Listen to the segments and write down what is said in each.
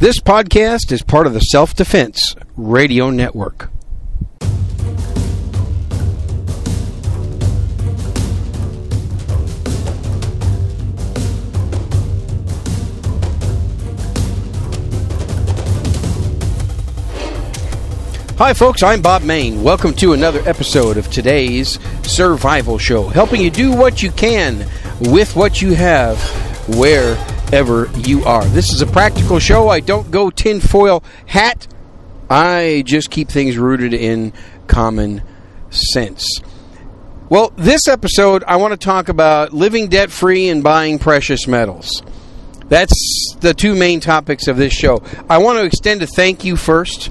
This podcast is part of the Self-Defense Radio Network. Hi folks, I'm Bob Main. Welcome to another episode of Today's Survival Show, helping you do what you can with what you have, wherever you are. This is a practical show. I don't go tinfoil hat. I just keep things rooted in common sense. Well, this episode, I want to talk about living debt-free and buying precious metals. That's the two main topics of this show. I want to extend a thank you first.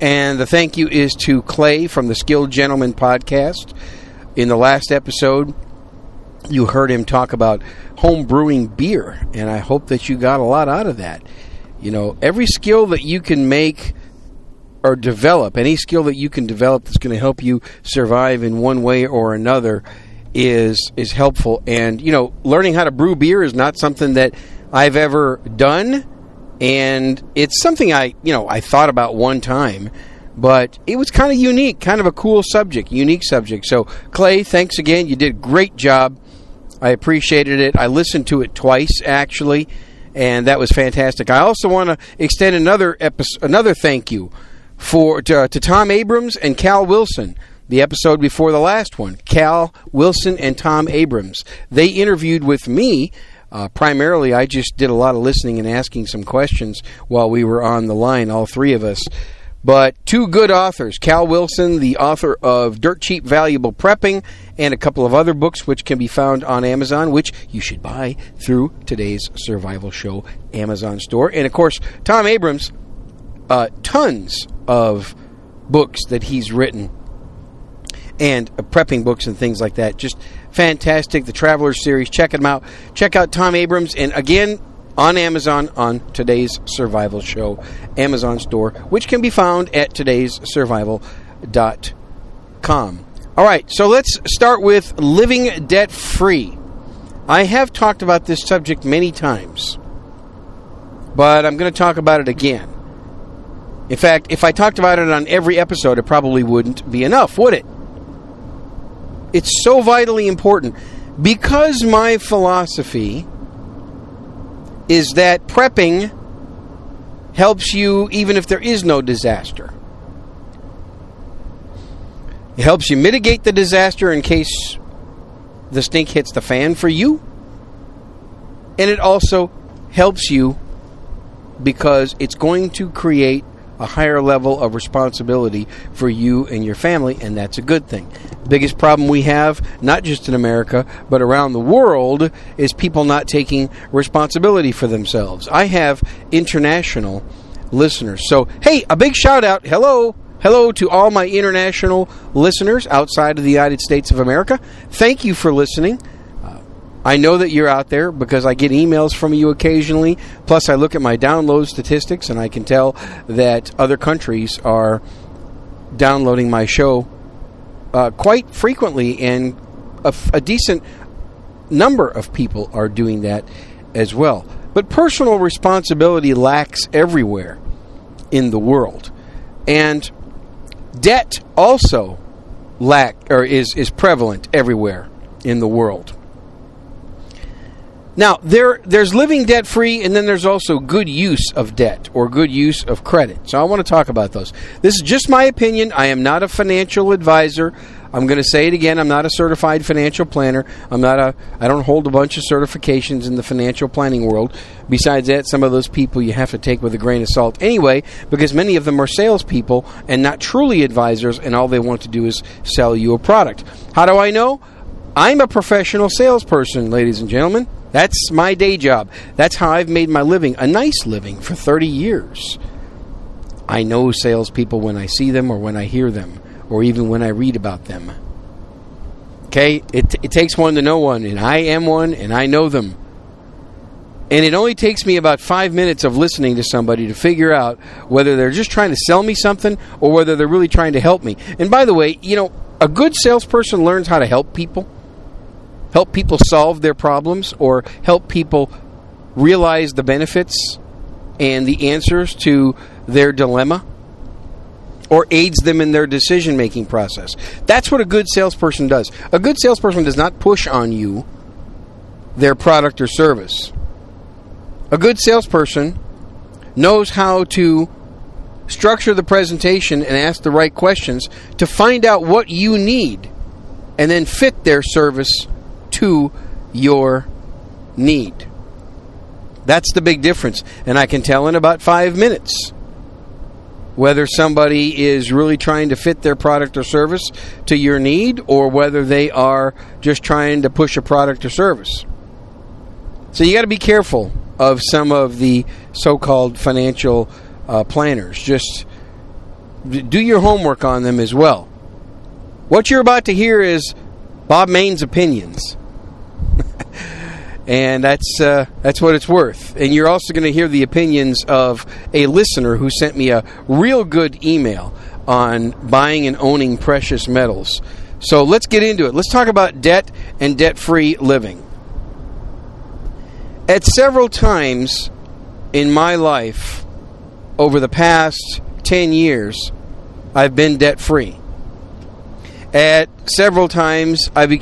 And the thank you is to Clay from the Skilled Gentleman Podcast. In the last episode, you heard him talk about home brewing beer, and I hope that you got a lot out of that. You know, every skill that you can make or develop, any skill that you can develop that's going to help you survive in one way or another is helpful. And, you know, learning how to brew beer is not something that I've ever done. And it's something I thought about one time, but it was kind of unique, kind of a cool subject, unique subject. So, Clay, thanks again. You did a great job. I appreciated it. I listened to it twice, actually, and that was fantastic. I also want to extend another thank you to Tom Abrams and Cal Wilson, the episode before the last one. Cal Wilson and Tom Abrams. They interviewed with me. Primarily, I just did a lot of listening and asking some questions while we were on the line, all three of us. But two good authors, Cal Wilson, the author of Dirt Cheap, Valuable Prepping, and a couple of other books which can be found on Amazon, which you should buy through Today's Survival Show Amazon store. And, of course, Tom Abrams, tons of books that he's written and prepping books and things like that. Just fantastic. The Traveler Series. Check them out. Check out Tom Abrams. And again, on Amazon, on Today's Survival Show Amazon store, which can be found at today'ssurvival.com. All right, so let's start with living debt-free. I have talked about this subject many times, but I'm going to talk about it again. In fact, if I talked about it on every episode, it probably wouldn't be enough, would it? It's so vitally important because my philosophy is that prepping helps you even if there is no disaster. It helps you mitigate the disaster in case the stink hits the fan for you. And it also helps you because it's going to create a higher level of responsibility for you and your family, and that's a good thing. The biggest problem we have, not just in America, but around the world, is people not taking responsibility for themselves. I have international listeners. So, hey, a big shout out. Hello to all my international listeners outside of the United States of America. Thank you for listening. I know that you're out there because I get emails from you occasionally. Plus, I look at my download statistics, and I can tell that other countries are downloading my show quite frequently, and a decent number of people are doing that as well. But personal responsibility lacks everywhere in the world. And debt also is prevalent everywhere in the world. Now, there's living debt-free, and then there's also good use of debt or good use of credit. So I want to talk about those. This is just my opinion. I am not a financial advisor. I'm going to say it again. I'm not a certified financial planner. I don't hold a bunch of certifications in the financial planning world. Besides that, some of those people you have to take with a grain of salt anyway, because many of them are salespeople and not truly advisors, and all they want to do is sell you a product. How do I know? I'm a professional salesperson, ladies and gentlemen. That's my day job. That's how I've made my living, a nice living, for 30 years. I know salespeople when I see them or when I hear them or even when I read about them. Okay? It takes one to know one, and I am one, and I know them. And it only takes me about 5 minutes of listening to somebody to figure out whether they're just trying to sell me something or whether they're really trying to help me. And by the way, you know, a good salesperson learns how to help people. Help people solve their problems or help people realize the benefits and the answers to their dilemma, or aids them in their decision-making process. That's what a good salesperson does. A good salesperson does not push on you their product or service. A good salesperson knows how to structure the presentation and ask the right questions to find out what you need and then fit their service to your need. That's the big difference. And I can tell in about 5 minutes whether somebody is really trying to fit their product or service to your need, or whether they are just trying to push a product or service. So you got to be careful of some of the so-called financial planners. Just do your homework on them as well. What you're about to hear is Bob Main's opinions. And that's what it's worth. And you're also going to hear the opinions of a listener who sent me a real good email on buying and owning precious metals. So let's get into it. Let's talk about debt and debt-free living. At several times in my life over the past 10 years, I've been debt-free. At several times, I've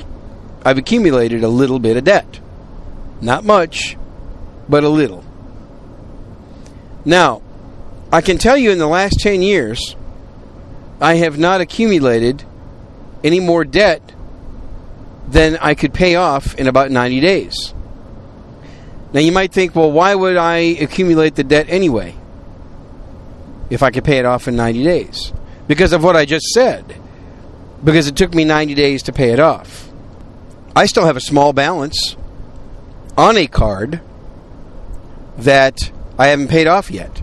accumulated a little bit of debt. Not much, but a little. Now, I can tell you in the last 10 years, I have not accumulated any more debt than I could pay off in about 90 days. Now, you might think, well, why would I accumulate the debt anyway if I could pay it off in 90 days? Because of what I just said. Because it took me 90 days to pay it off. I still have a small balance on a card that I haven't paid off yet.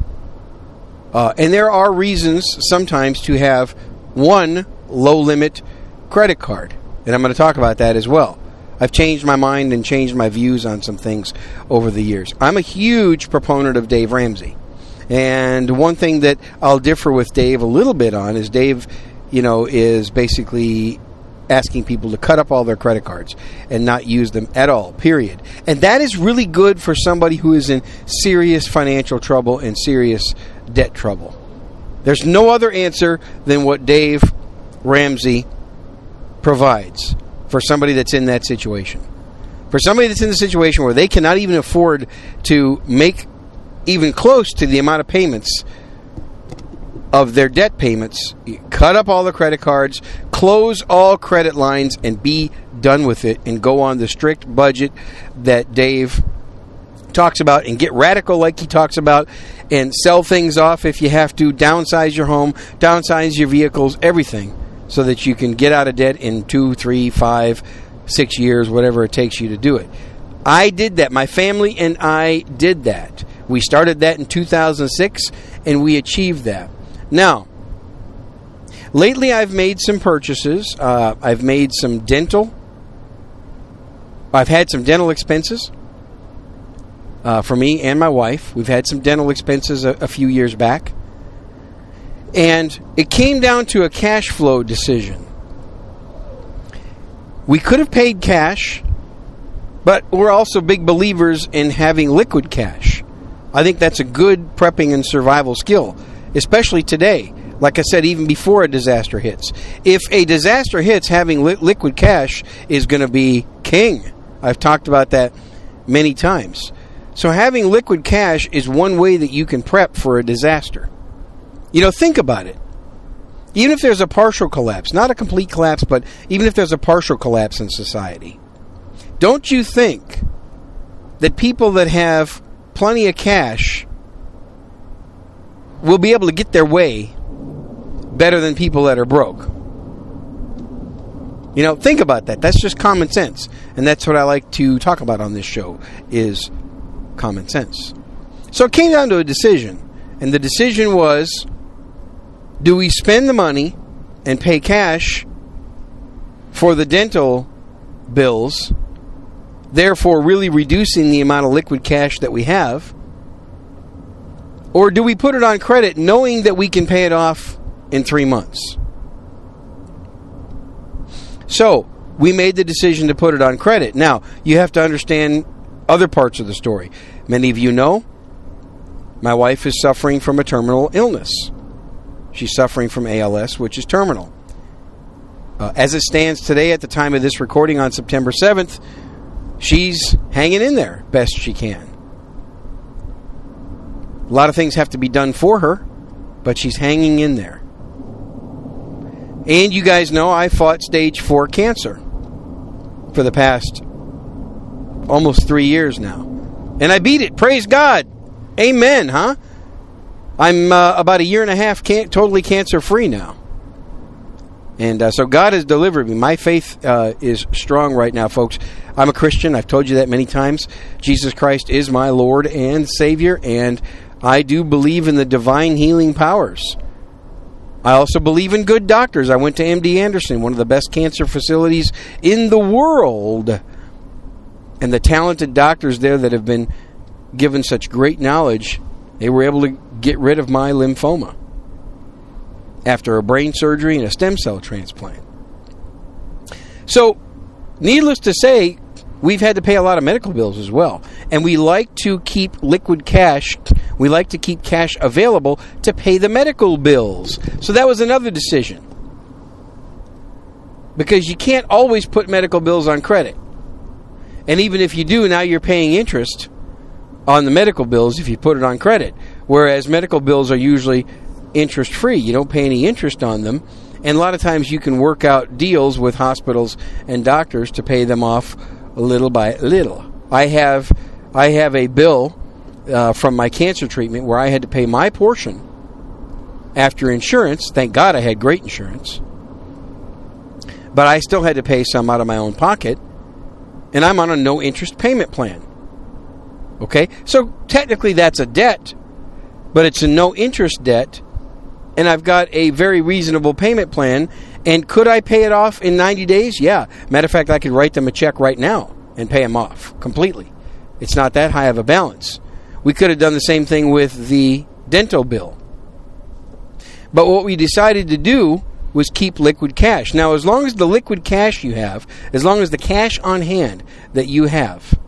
And there are reasons sometimes to have one low-limit credit card. And I'm going to talk about that as well. I've changed my mind and changed my views on some things over the years. I'm a huge proponent of Dave Ramsey. And one thing that I'll differ with Dave a little bit on is Dave, you know, is basically asking people to cut up all their credit cards and not use them at all, period. And that is really good for somebody who is in serious financial trouble and serious debt trouble. There's no other answer than what Dave Ramsey provides for somebody that's in that situation. For somebody that's in the situation where they cannot even afford to make even close to the amount of payments of their debt payments, cut up all the credit cards, close all credit lines, and be done with it, and go on the strict budget that Dave talks about, and get radical like he talks about, and sell things off if you have to, downsize your home, downsize your vehicles, everything, so that you can get out of debt in 2, 3, 5, 6 years, whatever it takes you to do it. I did that. My family and I did that. We started that in 2006, and we achieved that. Now, lately I've made some purchases. I've made some dental. I've had some dental expenses for me and my wife. We've had some dental expenses a few years back. And it came down to a cash flow decision. We could have paid cash, but we're also big believers in having liquid cash. I think that's a good prepping and survival skill. Especially today, like I said, even before a disaster hits. If a disaster hits, having liquid cash is going to be king. I've talked about that many times. So having liquid cash is one way that you can prep for a disaster. You know, think about it. Even if there's a partial collapse, not a complete collapse, but even if there's a partial collapse in society, don't you think that people that have plenty of cash will be able to get their way better than people that are broke? You know, think about that. That's just common sense. And that's what I like to talk about on this show, is common sense. So it came down to a decision. And the decision was, do we spend the money and pay cash for the dental bills, therefore really reducing the amount of liquid cash that we have? Or do we put it on credit knowing that we can pay it off in 3 months? So, we made the decision to put it on credit. Now, you have to understand other parts of the story. Many of you know My wife is suffering from a terminal illness. She's suffering from ALS, which is terminal. As it stands today, at the time of this recording on September 7th, she's hanging in there best she can. A lot of things have to be done for her, but she's hanging in there. And you guys know I fought stage 4 cancer for the past almost 3 years now. And I beat it. Praise God. Amen, huh? I'm about a year and a half totally cancer-free now. And so God has delivered me. My faith is strong right now, folks. I'm a Christian. I've told you that many times. Jesus Christ is my Lord and Savior, and I do believe in the divine healing powers. I also believe in good doctors. I went to MD Anderson, one of the best cancer facilities in the world. And the talented doctors there that have been given such great knowledge, they were able to get rid of my lymphoma after a brain surgery and a stem cell transplant. So, needless to say, we've had to pay a lot of medical bills as well. And we like to keep liquid cash. We like to keep cash available to pay the medical bills. So that was another decision. Because you can't always put medical bills on credit. And even if you do, now you're paying interest on the medical bills if you put it on credit. Whereas medical bills are usually interest-free. You don't pay any interest on them. And a lot of times you can work out deals with hospitals and doctors to pay them off little by little. I have a bill from my cancer treatment where I had to pay my portion after insurance. Thank God I had great insurance. But I still had to pay some out of my own pocket. And I'm on a no-interest payment plan. Okay? So technically that's a debt, but it's a no-interest debt. And I've got a very reasonable payment plan. And could I pay it off in 90 days? Yeah. Matter of fact, I could write them a check right now and pay them off completely. It's not that high of a balance. We could have done the same thing with the dental bill. But what we decided to do was keep liquid cash. Now, as long as the liquid cash you have, as long as the cash on hand that you have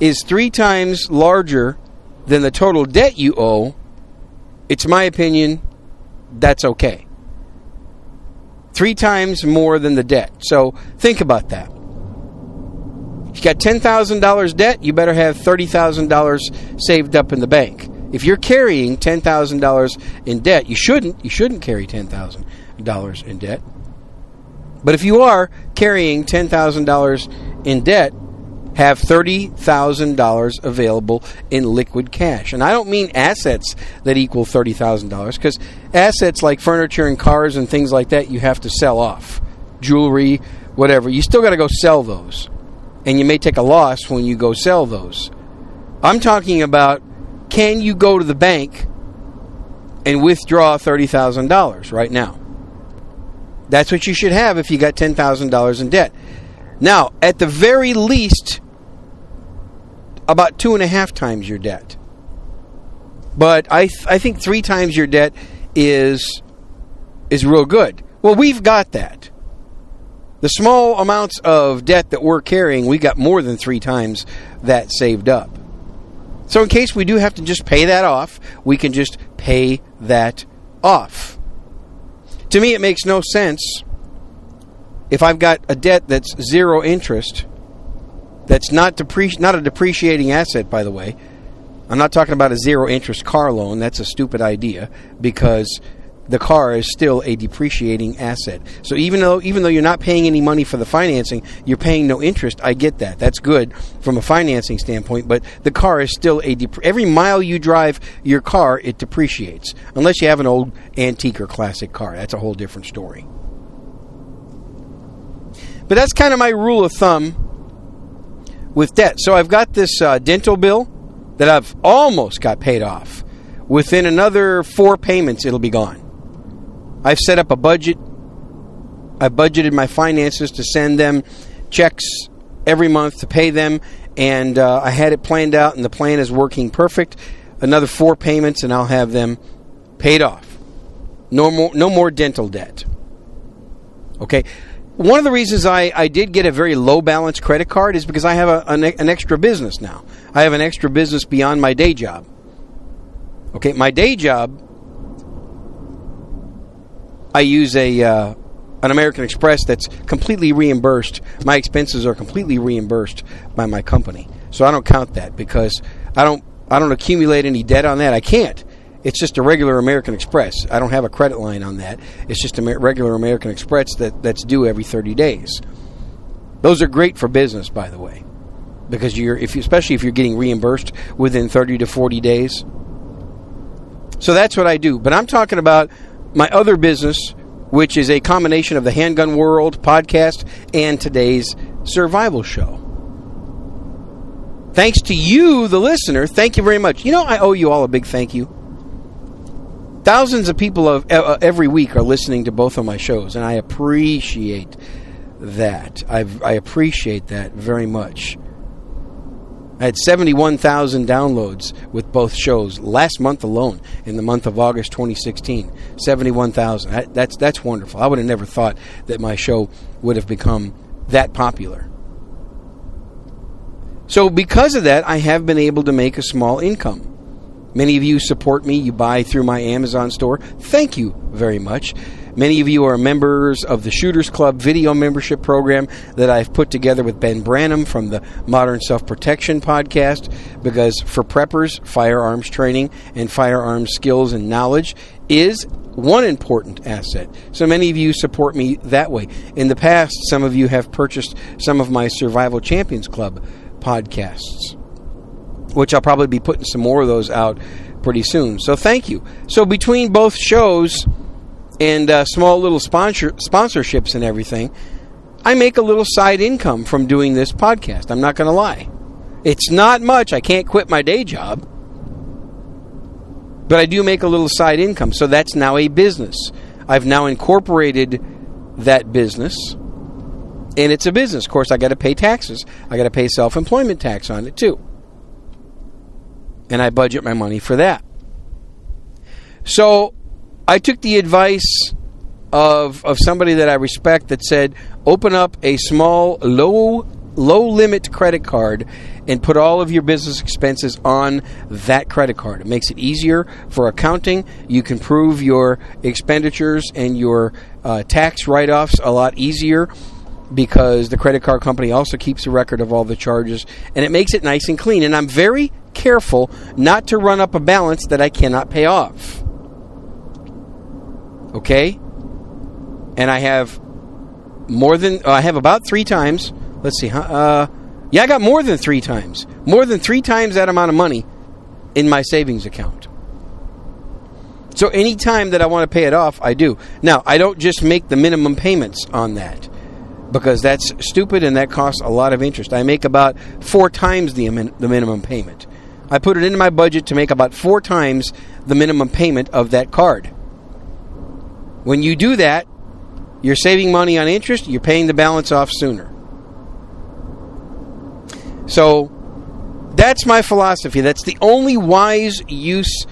is 3 times larger than the total debt you owe, it's my opinion that's okay. 3 times more than the debt. So think about that. If you got $10,000 debt, you better have $30,000 saved up in the bank. If you're carrying $10,000 in debt, you shouldn't. You shouldn't carry $10,000 in debt. But if you are carrying $10,000 in debt, have $30,000 available in liquid cash. And I don't mean assets that equal $30,000, because assets like furniture and cars and things like that, you have to sell off. Jewelry, whatever. You still got to go sell those. And you may take a loss when you go sell those. I'm talking about, can you go to the bank and withdraw $30,000 right now? That's what you should have if you got $10,000 in debt. Now, at the very least, about 2.5 times your debt. But I think 3 times your debt is real good. Well, we've got that. The small amounts of debt that we're carrying, we got more than 3 times that saved up. So in case we do have to just pay that off, we can just pay that off. To me, it makes no sense if I've got a debt that's zero interest, that's not a depreciating asset, by the way. I'm not talking about a zero-interest car loan. That's a stupid idea because the car is still a depreciating asset. So even though you're not paying any money for the financing, you're paying no interest. I get that. That's good from a financing standpoint, but the car is still every mile you drive your car, it depreciates. Unless you have an old antique or classic car. That's a whole different story. But that's kind of my rule of thumb with debt. So I've got this dental bill that I've almost got paid off. Within another 4 payments, it'll be gone. I've set up a budget. I budgeted my finances to send them checks every month to pay them. And I had it planned out, and the plan is working perfect. Another 4 payments, and I'll have them paid off. No more dental debt. Okay? One of the reasons I did get a very low-balance credit card is because I have an extra business now. I have an extra business beyond my day job. Okay, my day job, I use an American Express that's completely reimbursed. My expenses are completely reimbursed by my company. So I don't count that because I don't accumulate any debt on that. I can't. It's just a regular American Express. I don't have a credit line on that. It's just a regular American Express that's due every 30 days. Those are great for business, by the way, because especially if you're getting reimbursed within 30 to 40 days. So that's what I do. But I'm talking about my other business, which is a combination of the Handgun World podcast and Today's Survival Show. Thanks to you, the listener. Thank you very much. You know, I owe you all a big thank you. Thousands of people every week are listening to both of my shows, and I appreciate that. I appreciate that very much. I had 71,000 downloads with both shows last month alone, in the month of August 2016. 71,000. That's wonderful. I would have never thought that my show would have become that popular. So because of that, I have been able to make a small income. Many of you support me. You buy through my Amazon store. Thank you very much. Many of you are members of the Shooters Club video membership program that I've put together with Ben Branham from the Modern Self Protection podcast, because for preppers, firearms training and firearms skills and knowledge is one important asset. So many of you support me that way. In the past, some of you have purchased some of my Survival Champions Club podcasts, which I'll probably be putting some more of those out pretty soon. So thank you. So between both shows and small little sponsorships and everything, I make a little side income from doing this podcast. I'm not going to lie. It's not much. I can't quit my day job. But I do make a little side income. So that's now a business. I've now incorporated that business. And it's a business. Of course, I got to pay taxes. I got to pay self-employment tax on it, too. And I budget my money for that. So I took the advice of somebody that I respect that said, open up a small, low-limit credit card and put all of your business expenses on that credit card. It makes it easier for accounting. You can prove your expenditures and your tax write-offs a lot easier, because the credit card company also keeps a record of all the charges, and it makes it nice and clean. And I'm very careful not to run up a balance that I cannot pay off. Okay? And I have about three times. Let's see. I got more than three times. More than three times that amount of money in my savings account. So any time that I want to pay it off, I do. Now, I don't just make the minimum payments on that, because that's stupid and that costs a lot of interest. I make about four times the minimum payment. I put it into my budget to make about four times the minimum payment of that card. When you do that, you're saving money on interest. You're paying the balance off sooner. So that's my philosophy. That's the only wise use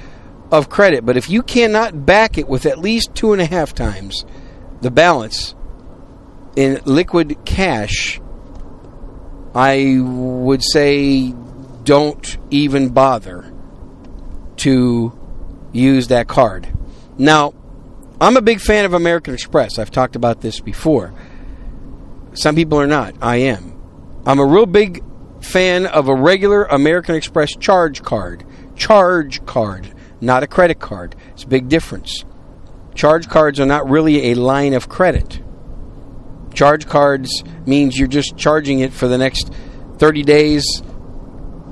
of credit. But if you cannot back it with at least 2.5 times the balance in liquid cash, I would say don't even bother to use that card. Now, I'm a big fan of American Express. I've talked about this before. Some people are not. I am. I'm a real big fan of a regular American Express charge card. Charge card, not a credit card. It's a big difference. Charge cards are not really a line of credit. Charge cards means you're just charging it for the next 30 days.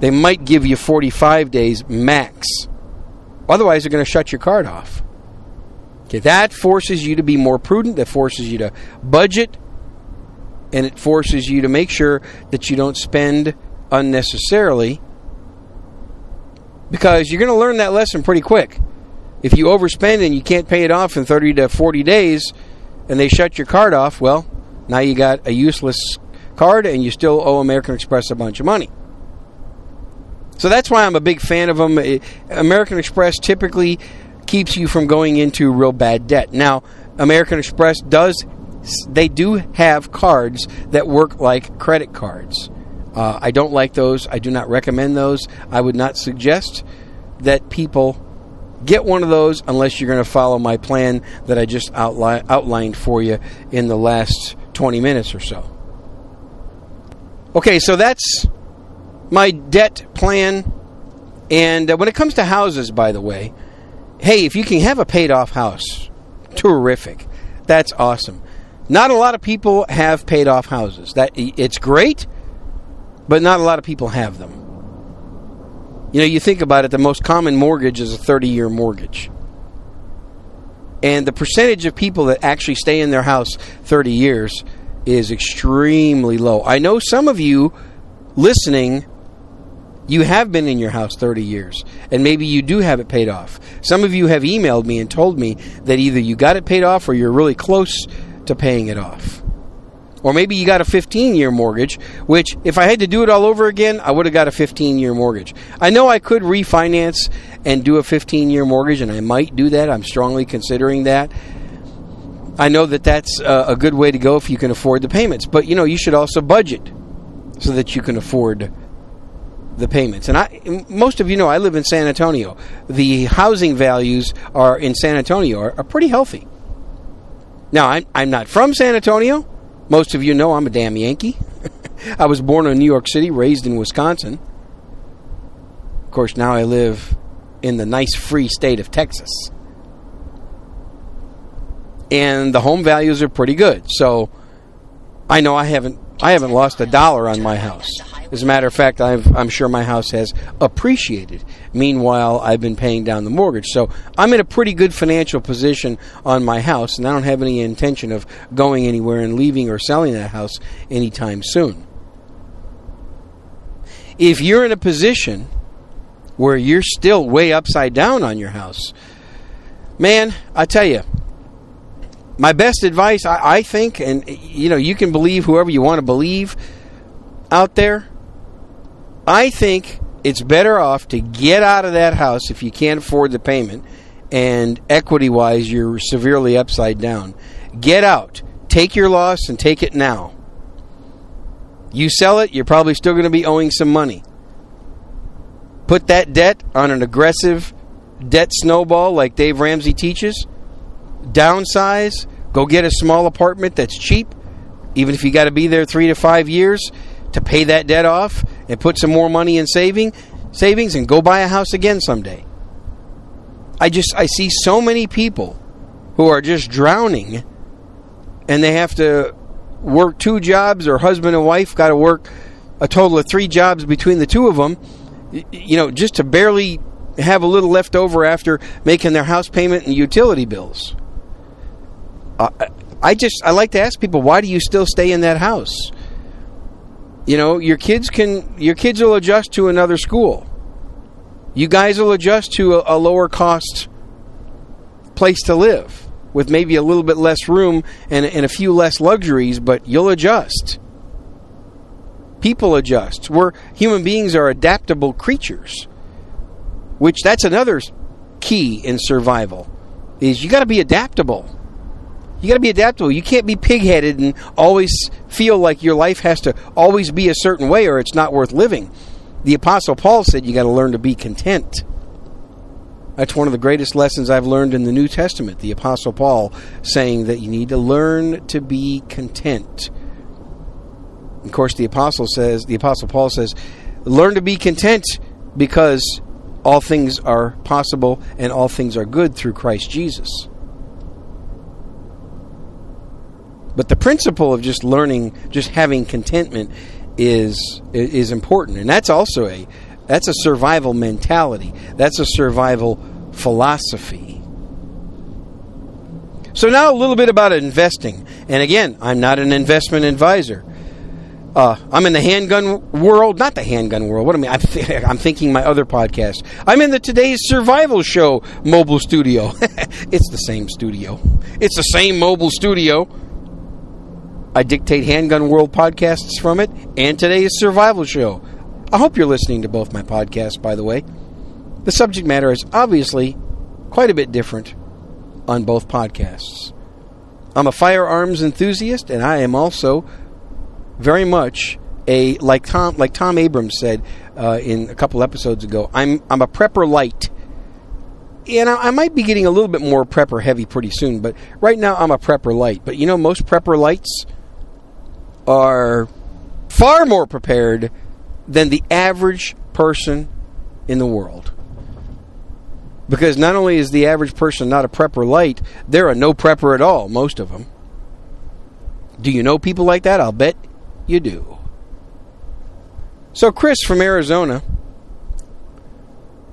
They might give you 45 days max. Otherwise, they're going to shut your card off. Okay, that forces you to be more prudent. That forces you to budget. And it forces you to make sure that you don't spend unnecessarily, because you're going to learn that lesson pretty quick. If you overspend and you can't pay it off in 30 to 40 days, and they shut your card off, well, now you got a useless card and you still owe American Express a bunch of money. So that's why I'm a big fan of them. American Express typically keeps you from going into real bad debt. Now, American Express they do have cards that work like credit cards. I don't like those. I do not recommend those. I would not suggest that people get one of those unless you're going to follow my plan that I just outlined for you in the last 20 minutes or so. Okay, so that's my debt plan. And when it comes to houses, by the way, hey, if you can have a paid-off house, terrific. That's awesome. Not a lot of people have paid-off houses. It's great, but not a lot of people have them. You know, you think about it, the most common mortgage is a 30-year mortgage. And the percentage of people that actually stay in their house 30 years is extremely low. I know some of you listening, you have been in your house 30 years, and maybe you do have it paid off. Some of you have emailed me and told me that either you got it paid off or you're really close to paying it off. Or maybe you got a 15-year mortgage, which if I had to do it all over again, I would have got a 15-year mortgage. I know I could refinance and do a 15-year mortgage, and I might do that. I'm strongly considering that. I know that that's a good way to go if you can afford the payments. But, you know, you should also budget so that you can afford the payments. And most of you know I live in San Antonio. The housing values are in San Antonio are pretty healthy. Now, I'm not from San Antonio. Most of you know I'm a damn Yankee. I was born in New York City, raised in Wisconsin. Of course, now I live in the nice free state of Texas. And the home values are pretty good. So I know I haven't lost a dollar on my house. As a matter of fact, I'm sure my house has appreciated. Meanwhile, I've been paying down the mortgage. So I'm in a pretty good financial position on my house, and I don't have any intention of going anywhere and leaving or selling that house anytime soon. If you're in a position where you're still way upside down on your house, man, I tell you, my best advice, I think, and you know, you can believe whoever you want to believe out there, I think it's better off to get out of that house if you can't afford the payment, and equity-wise, you're severely upside down. Get out. Take your loss and take it now. You sell it, you're probably still going to be owing some money. Put that debt on an aggressive debt snowball like Dave Ramsey teaches. Downsize. Go get a small apartment that's cheap, even if you got to be there 3 to 5 years to pay that debt off, and put some more money in savings and go buy a house again someday. I see so many people who are just drowning, and they have to work 2 jobs, or husband and wife got to work a total of 3 jobs between the two of them, you know, just to barely have a little left over after making their house payment and utility bills. I like to ask people, why do you still stay in that house? You know, your kids will adjust to another school. You guys will adjust to a lower cost place to live with maybe a little bit less room and a few less luxuries, but you'll adjust. People adjust. We're human beings are adaptable creatures, which that's another key in survival, is you got to be adaptable. You got to be adaptable. You can't be pig-headed and always feel like your life has to always be a certain way or it's not worth living. The Apostle Paul said you got to learn to be content. That's one of the greatest lessons I've learned in the New Testament. The Apostle Paul saying that you need to learn to be content. Of course, the Apostle Paul says, learn to be content because all things are possible and all things are good through Christ Jesus. But the principle of just learning, just having contentment is important. And that's also a survival mentality. That's a survival philosophy. So now a little bit about investing. And again, I'm not an investment advisor. I'm in the handgun world. Not the handgun world. What do I mean? I'm thinking my other podcast. I'm in the Today's Survival Show mobile studio. It's the same studio. It's the same mobile studio. I dictate Handgun World podcasts from it, and Today's Survival Show. I hope you're listening to both my podcasts, by the way. The subject matter is obviously quite a bit different on both podcasts. I'm a firearms enthusiast, and I am also very much like Tom Abrams said in a couple episodes ago, I'm a prepper light. And I might be getting a little bit more prepper heavy pretty soon, but right now I'm a prepper light. But you know, most prepper lights are far more prepared than the average person in the world. Because not only is the average person not a prepper light, they're a no prepper at all, most of them. Do you know people like that? I'll bet you do. So Chris from Arizona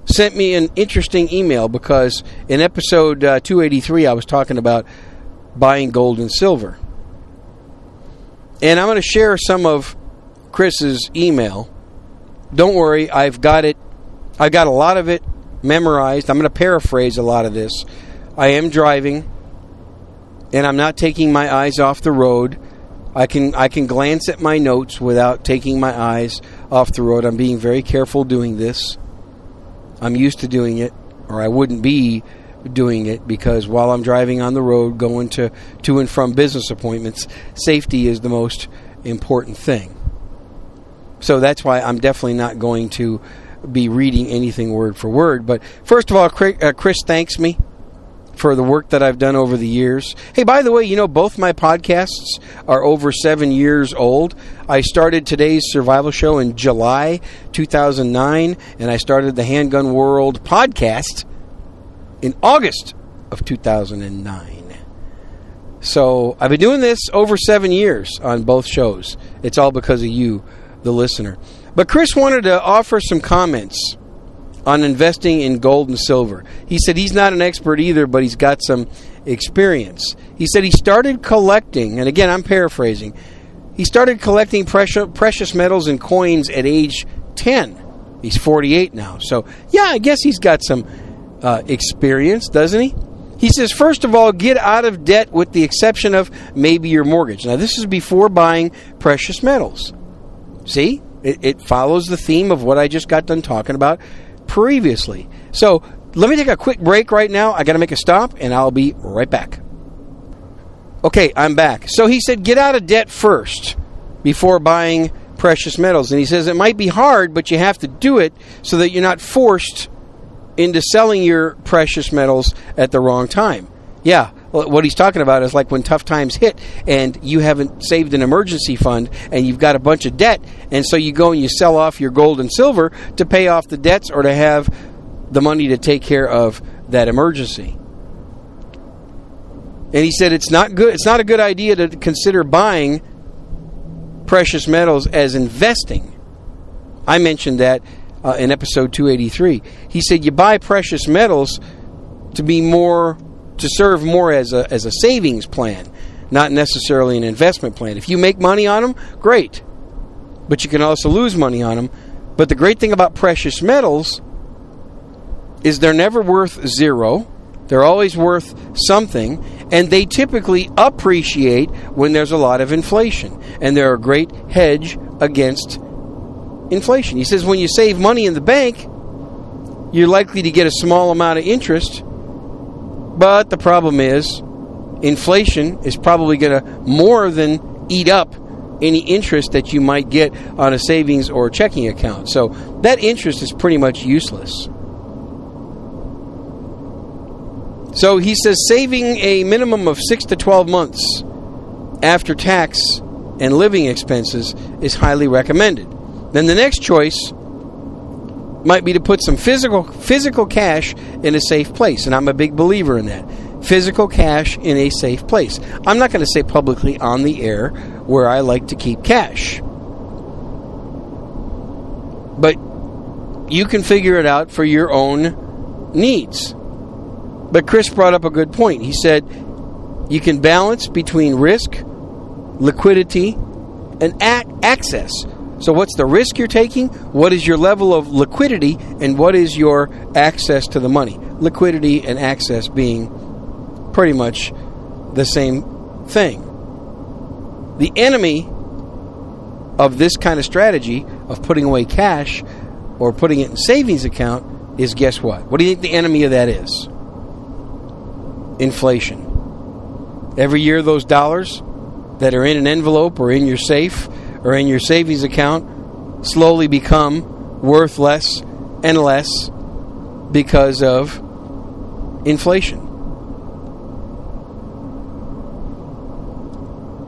sent me an interesting email because in episode 283 I was talking about buying gold and silver. And I'm going to share some of Chris's email. Don't worry, I've got it. I've got a lot of it memorized. I'm going to paraphrase a lot of this. I am driving, and I'm not taking my eyes off the road. I can glance at my notes without taking my eyes off the road. I'm being very careful doing this. I'm used to doing it, or I wouldn't be doing it, because while I'm driving on the road going to and from business appointments, safety is the most important thing. So that's why I'm definitely not going to be reading anything word for word. But first of all, Chris thanks me for the work that I've done over the years. Hey, by the way, you know, both my podcasts are over 7 years old. I started Today's Survival Show in July 2009, and I started the Handgun World podcast in August of 2009. So I've been doing this over 7 years on both shows. It's all because of you, the listener. But Chris wanted to offer some comments on investing in gold and silver. He said he's not an expert either, but he's got some experience. He said he started collecting, and again, I'm paraphrasing, he started collecting precious metals and coins at age 10. He's 48 now. So, yeah, I guess he's got some experience, doesn't he? He says, first of all, get out of debt with the exception of maybe your mortgage. Now, this is before buying precious metals. See? It follows the theme of what I just got done talking about previously. So let me take a quick break right now. I got to make a stop, and I'll be right back. Okay, I'm back. So he said get out of debt first before buying precious metals. And he says it might be hard, but you have to do it so that you're not forced into selling your precious metals at the wrong time. Yeah, what he's talking about is like when tough times hit and you haven't saved an emergency fund and you've got a bunch of debt, and so you go and you sell off your gold and silver to pay off the debts or to have the money to take care of that emergency. And he said it's not good. It's not a good idea to consider buying precious metals as investing. I mentioned that in episode 283. He said you buy precious metals to serve more as a savings plan, not necessarily an investment plan. If you make money on them, great. But you can also lose money on them. But the great thing about precious metals is they're never worth zero. They're always worth something. And they typically appreciate when there's a lot of inflation. And they're a great hedge against inflation. He says when you save money in the bank, you're likely to get a small amount of interest. But the problem is, inflation is probably going to more than eat up any interest that you might get on a savings or checking account. So that interest is pretty much useless. So he says saving a minimum of 6 to 12 months after tax and living expenses is highly recommended. Then the next choice might be to put some physical cash in a safe place. And I'm a big believer in that. Physical cash in a safe place. I'm not going to say publicly on the air where I like to keep cash. But you can figure it out for your own needs. But Chris brought up a good point. He said you can balance between risk, liquidity, and access. So what's the risk you're taking? What is your level of liquidity? And what is your access to the money? Liquidity and access being pretty much the same thing. The enemy of this kind of strategy of putting away cash or putting it in savings account is, guess what? What do you think the enemy of that is? Inflation. Every year those dollars that are in an envelope or in your safe or in your savings account slowly become worth less and less because of inflation.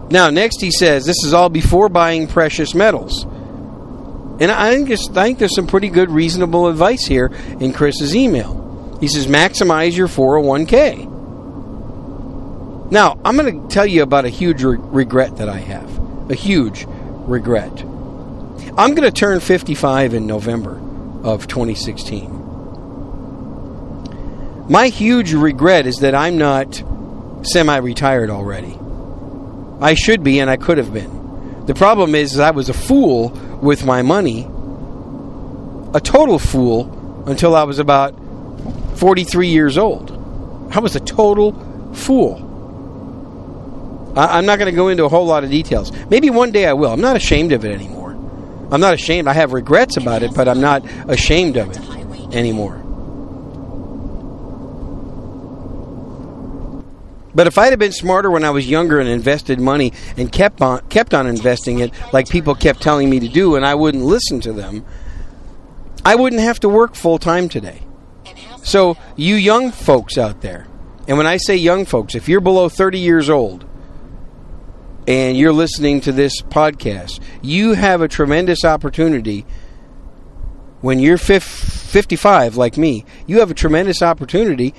Now, next he says, this is all before buying precious metals. And I think there's some pretty good reasonable advice here in Chris's email. He says, maximize your 401k. Now, I'm going to tell you about a huge regret that I have. A huge regret. I'm going to turn 55 in November of 2016. My huge regret is that I'm not semi-retired already. I should be, and I could have been. The problem is I was a fool with my money, a total fool, until I was about 43 years old. I was a total fool. I'm not going to go into a whole lot of details. Maybe one day I will. I'm not ashamed of it anymore. I'm not ashamed. I have regrets about it, but I'm not ashamed of it anymore. But if I'd have been smarter when I was younger and invested money and kept on investing it like people kept telling me to do, and I wouldn't listen to them, I wouldn't have to work full-time today. So you young folks out there, and when I say young folks, if you're below 30 years old and you're listening to this podcast, you have a tremendous opportunity when you're 55 like me. You have a tremendous opportunity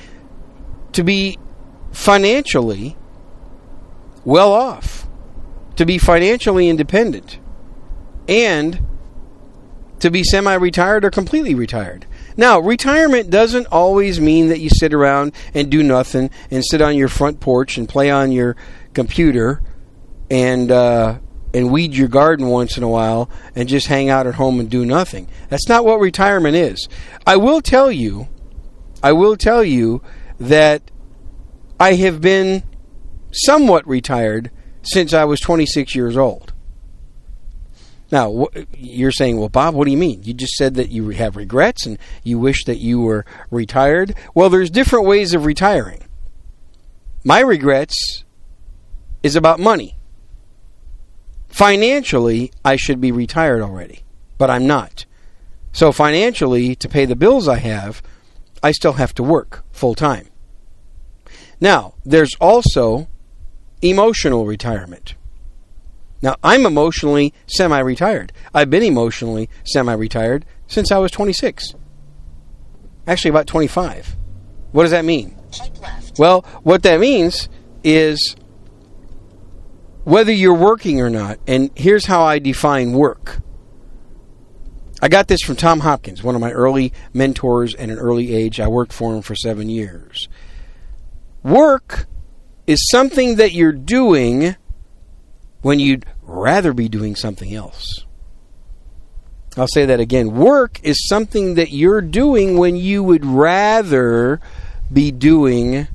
to be financially well off, to be financially independent, and to be semi-retired or completely retired. Now, retirement doesn't always mean that you sit around and do nothing and sit on your front porch and play on your computer and weed your garden once in a while and just hang out at home and do nothing. That's not what retirement is. I will tell you that I have been somewhat retired since I was 26 years old. Now, you're saying, well, Bob, what do you mean? You just said that you have regrets and you wish that you were retired. Well, there's different ways of retiring. My regrets is about money. Financially, I should be retired already, but I'm not. So financially, to pay the bills I have, I still have to work full time. Now, there's also emotional retirement. Now, I'm emotionally semi-retired. I've been emotionally semi-retired since I was 26. Actually, about 25. What does that mean? Well, what that means is whether you're working or not, and here's how I define work. I got this from Tom Hopkins, one of my early mentors at an early age. I worked for him for 7 years. Work is something that you're doing when you'd rather be doing something else. I'll say that again. Work is something that you're doing when you would rather be doing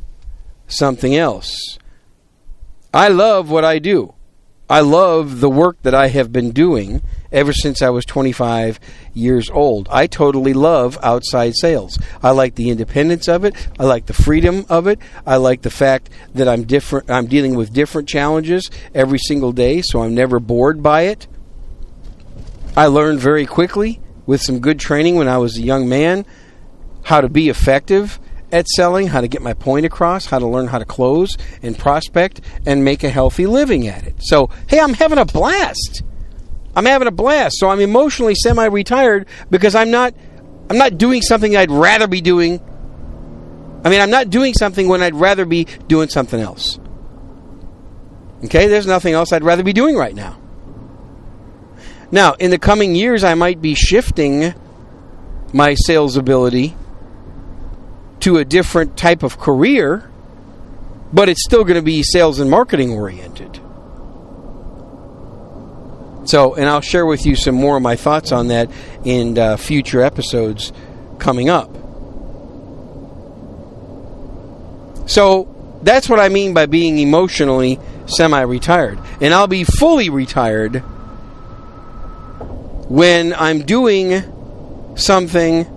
something else. I love what I do. I love the work that I have been doing ever since I was 25 years old. I totally love outside sales. I like the independence of it. I like the freedom of it. I like the fact that I'm different. I'm dealing with different challenges every single day, so I'm never bored by it. I learned very quickly with some good training when I was a young man how to be effective at selling, how to get my point across, how to learn how to close and prospect and make a healthy living at it. So, hey, I'm having a blast. So I'm emotionally semi-retired because I'm not doing something I'd rather be doing. I mean, I'm not doing something when I'd rather be doing something else. Okay, there's nothing else I'd rather be doing right now. Now, in the coming years, I might be shifting my sales ability to a different type of career, but it's still going to be sales and marketing oriented. So, and I'll share with you some more of my thoughts on that in future episodes coming up. So, that's what I mean by being emotionally semi-retired. And I'll be fully retired when I'm doing something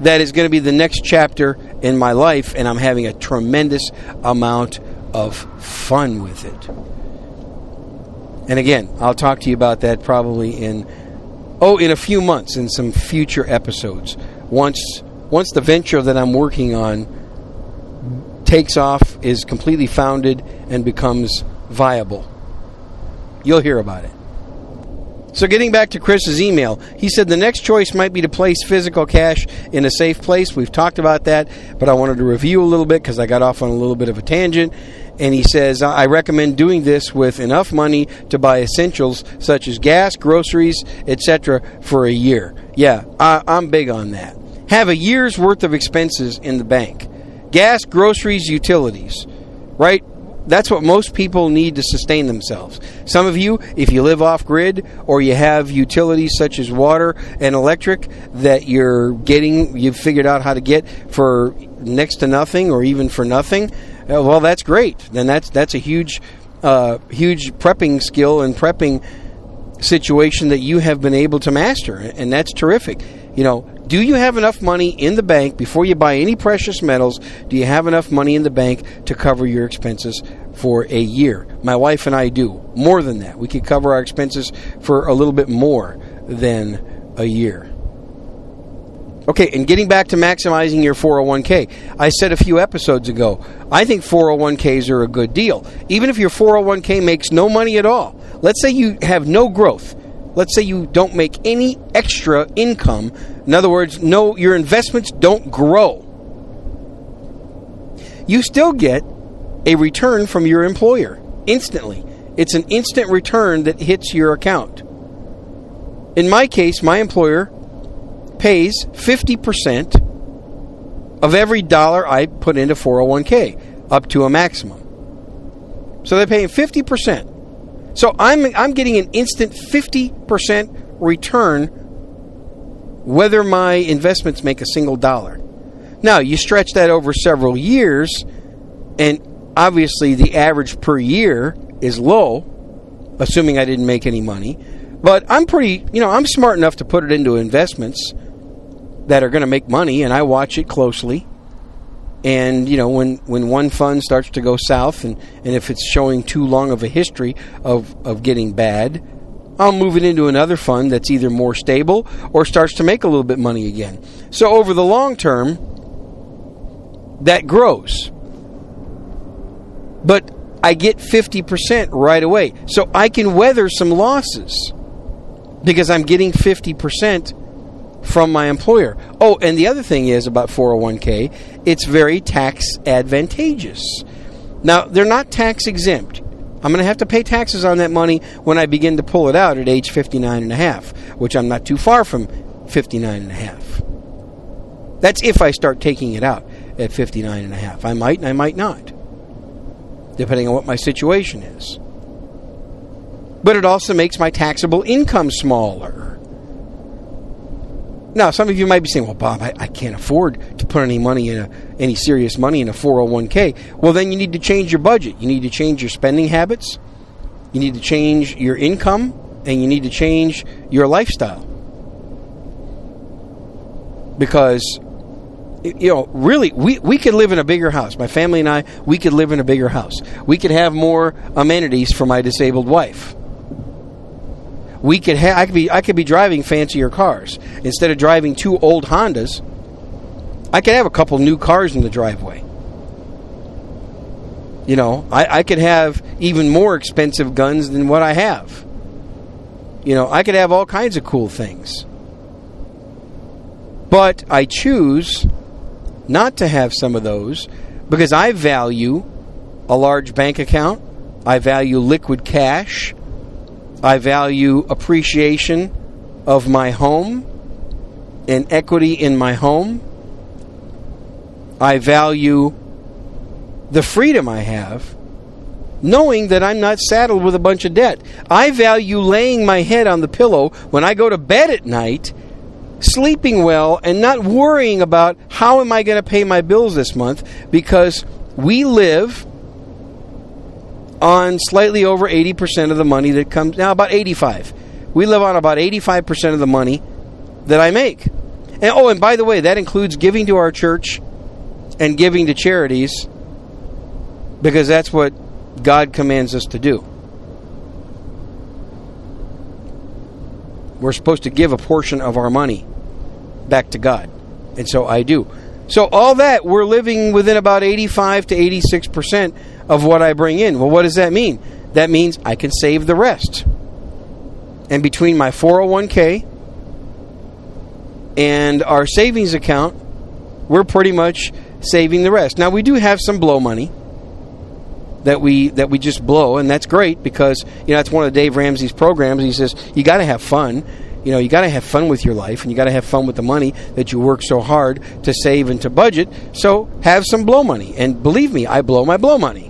that is going to be the next chapter in my life, and I'm having a tremendous amount of fun with it. And again, I'll talk to you about that probably in a few months in some future episodes. Once the venture that I'm working on takes off, is completely founded, and becomes viable. You'll hear about it. So getting back to Chris's email, he said the next choice might be to place physical cash in a safe place. We've talked about that, but I wanted to review a little bit because I got off on a little bit of a tangent. And he says, I recommend doing this with enough money to buy essentials such as gas, groceries, etc. for a year. Yeah, I'm big on that. Have a year's worth of expenses in the bank. Gas, groceries, utilities, right? That's what most people need to sustain themselves. Some of you, if you live off-grid or you have utilities such as water and electric that you've figured out how to get for next to nothing or even for nothing, well, that's great. Then that's a huge prepping skill and prepping situation that you have been able to master, and that's terrific. You know, do you have enough money in the bank before you buy any precious metals? Do you have enough money in the bank to cover your expenses for a year? My wife and I do. More than that. We could cover our expenses for a little bit more than a year. Okay, and getting back to maximizing your 401k. I said a few episodes ago, I think 401ks are a good deal. Even if your 401k makes no money at all. Let's say you have no growth. Let's say you don't make any extra income. In other words, no, your investments don't grow. You still get a return from your employer instantly. It's an instant return that hits your account. In my case, my employer pays 50% of every dollar I put into 401k, up to a maximum. So they're paying 50%. So I'm getting an instant 50% return whether my investments make a single dollar. Now, you stretch that over several years, and obviously the average per year is low, assuming I didn't make any money. But I'm pretty, I'm smart enough to put it into investments that are going to make money, and I watch it closely. And, when one fund starts to go south and if it's showing too long of a history of getting bad, I'll move it into another fund that's either more stable or starts to make a little bit money again. So over the long term, that grows. But I get 50% right away. So I can weather some losses because I'm getting 50% from my employer. Oh, and the other thing is about 401k, it's very tax advantageous. Now, they're not tax exempt. I'm going to have to pay taxes on that money when I begin to pull it out at age 59 and a half, which I'm not too far from 59 and a half. That's if I start taking it out at 59 and a half. I might and I might not, depending on what my situation is. But it also makes my taxable income smaller. Now, some of you might be saying, well, Bob, I can't afford to put any money in any serious money in a 401k. Well, then you need to change your budget. You need to change your spending habits. You need to change your income, and you need to change your lifestyle. Because, really, we could live in a bigger house. My family and I, we could live in a bigger house. We could have more amenities for my disabled wife. We could have. I could be driving fancier cars instead of driving two old Hondas. I could have a couple new cars in the driveway. I could have even more expensive guns than what I have. I could have all kinds of cool things. But I choose not to have some of those because I value a large bank account. I value liquid cash. I value appreciation of my home and equity in my home. I value the freedom I have, knowing that I'm not saddled with a bunch of debt. I value laying my head on the pillow when I go to bed at night, sleeping well, and not worrying about how am I going to pay my bills this month, because we live on slightly over 80% of the money that comes, now about 85. We live on about 85% of the money that I make. And and by the way, that includes giving to our church and giving to charities, because that's what God commands us to do. We're supposed to give a portion of our money back to God. And so I do. So all that, we're living within about 85 to 86% of what I bring in. Well, what does that mean? That means I can save the rest. And between my 401k and our savings account, we're pretty much saving the rest. Now, we do have some blow money that we just blow, and that's great because, you know, that's one of Dave Ramsey's programs. He says, you got to have fun. You know, you got to have fun with your life, and you got to have fun with the money that you work so hard to save and to budget. So have some blow money. And believe me, I blow my blow money.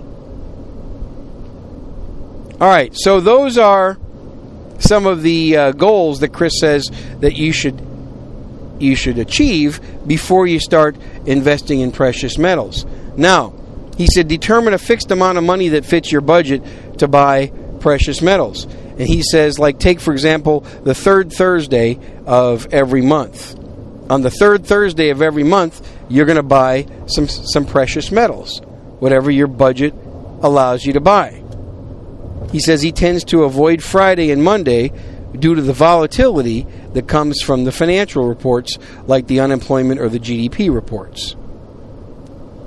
All right, so those are some of the goals that Chris says that you should achieve before you start investing in precious metals. Now, he said, determine a fixed amount of money that fits your budget to buy precious metals. And he says, like, take, for example, the third Thursday of every month. On the third Thursday of every month, you're going to buy some precious metals, whatever your budget allows you to buy. He says he tends to avoid Friday and Monday due to the volatility that comes from the financial reports, like the unemployment or the GDP reports.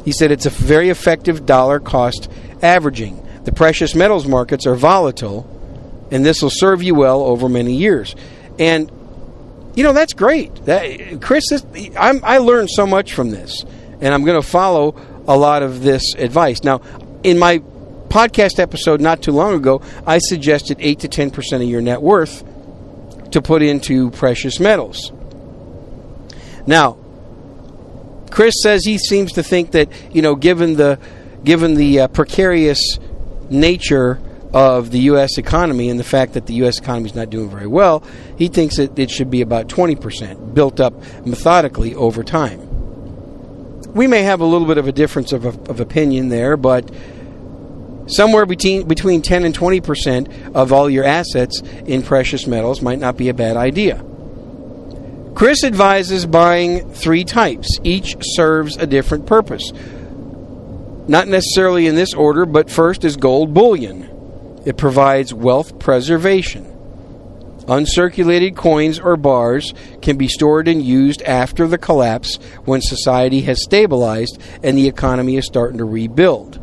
He said it's a very effective dollar-cost averaging. The precious metals markets are volatile, and this will serve you well over many years. And, you know, that's great. Chris, I learned so much from this, and I'm going to follow a lot of this advice. Now, in my podcast episode not too long ago, I suggested 8 to 10% of your net worth to put into precious metals. Now, Chris says he seems to think that, you know, given the precarious nature of the U.S. economy and the fact that the U.S. economy is not doing very well, he thinks that it should be about 20% built up methodically over time. We may have a little bit of a difference of opinion there, but somewhere between 10 and 20% of all your assets in precious metals might not be a bad idea. Chris advises buying three types. Each serves a different purpose. Not necessarily in this order, but first is gold bullion. It provides wealth preservation. Uncirculated coins or bars can be stored and used after the collapse when society has stabilized and the economy is starting to rebuild.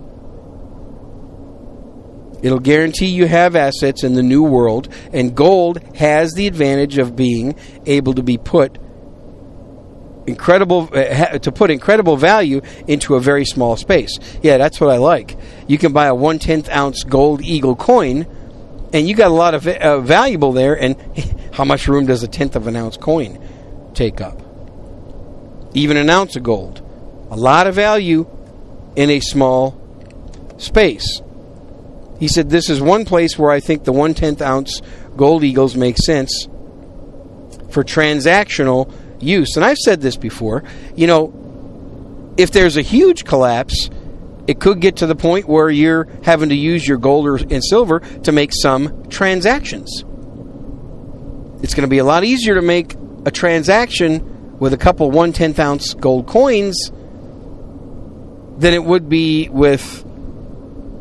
It'll guarantee you have assets in the new world, and gold has the advantage of being able to be put incredible value into a very small space. Yeah, that's what I like. You can buy a 1/10 ounce gold eagle coin, and you got a lot of valuable there. And how much room does a 1/10 of an ounce coin take up? Even an ounce of gold, a lot of value in a small space. He said, this is one place where I think the 1/10 ounce gold eagles make sense for transactional use. And I've said this before. You know, if there's a huge collapse, it could get to the point where you're having to use your gold and silver to make some transactions. It's going to be a lot easier to make a transaction with a couple 1/10 ounce gold coins than it would be with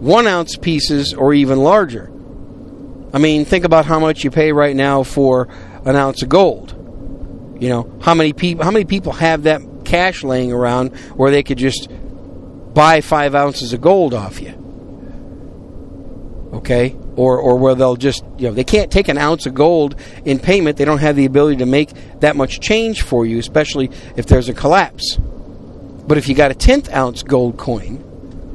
1 ounce pieces or even larger. I mean, think about how much you pay right now for an ounce of gold. You know, how many people have that cash laying around where they could just buy 5 ounces of gold off you? Okay? Or where they'll just, you know, they can't take an ounce of gold in payment. They don't have the ability to make that much change for you, especially if there's a collapse. But if you got a 1/10 ounce gold coin,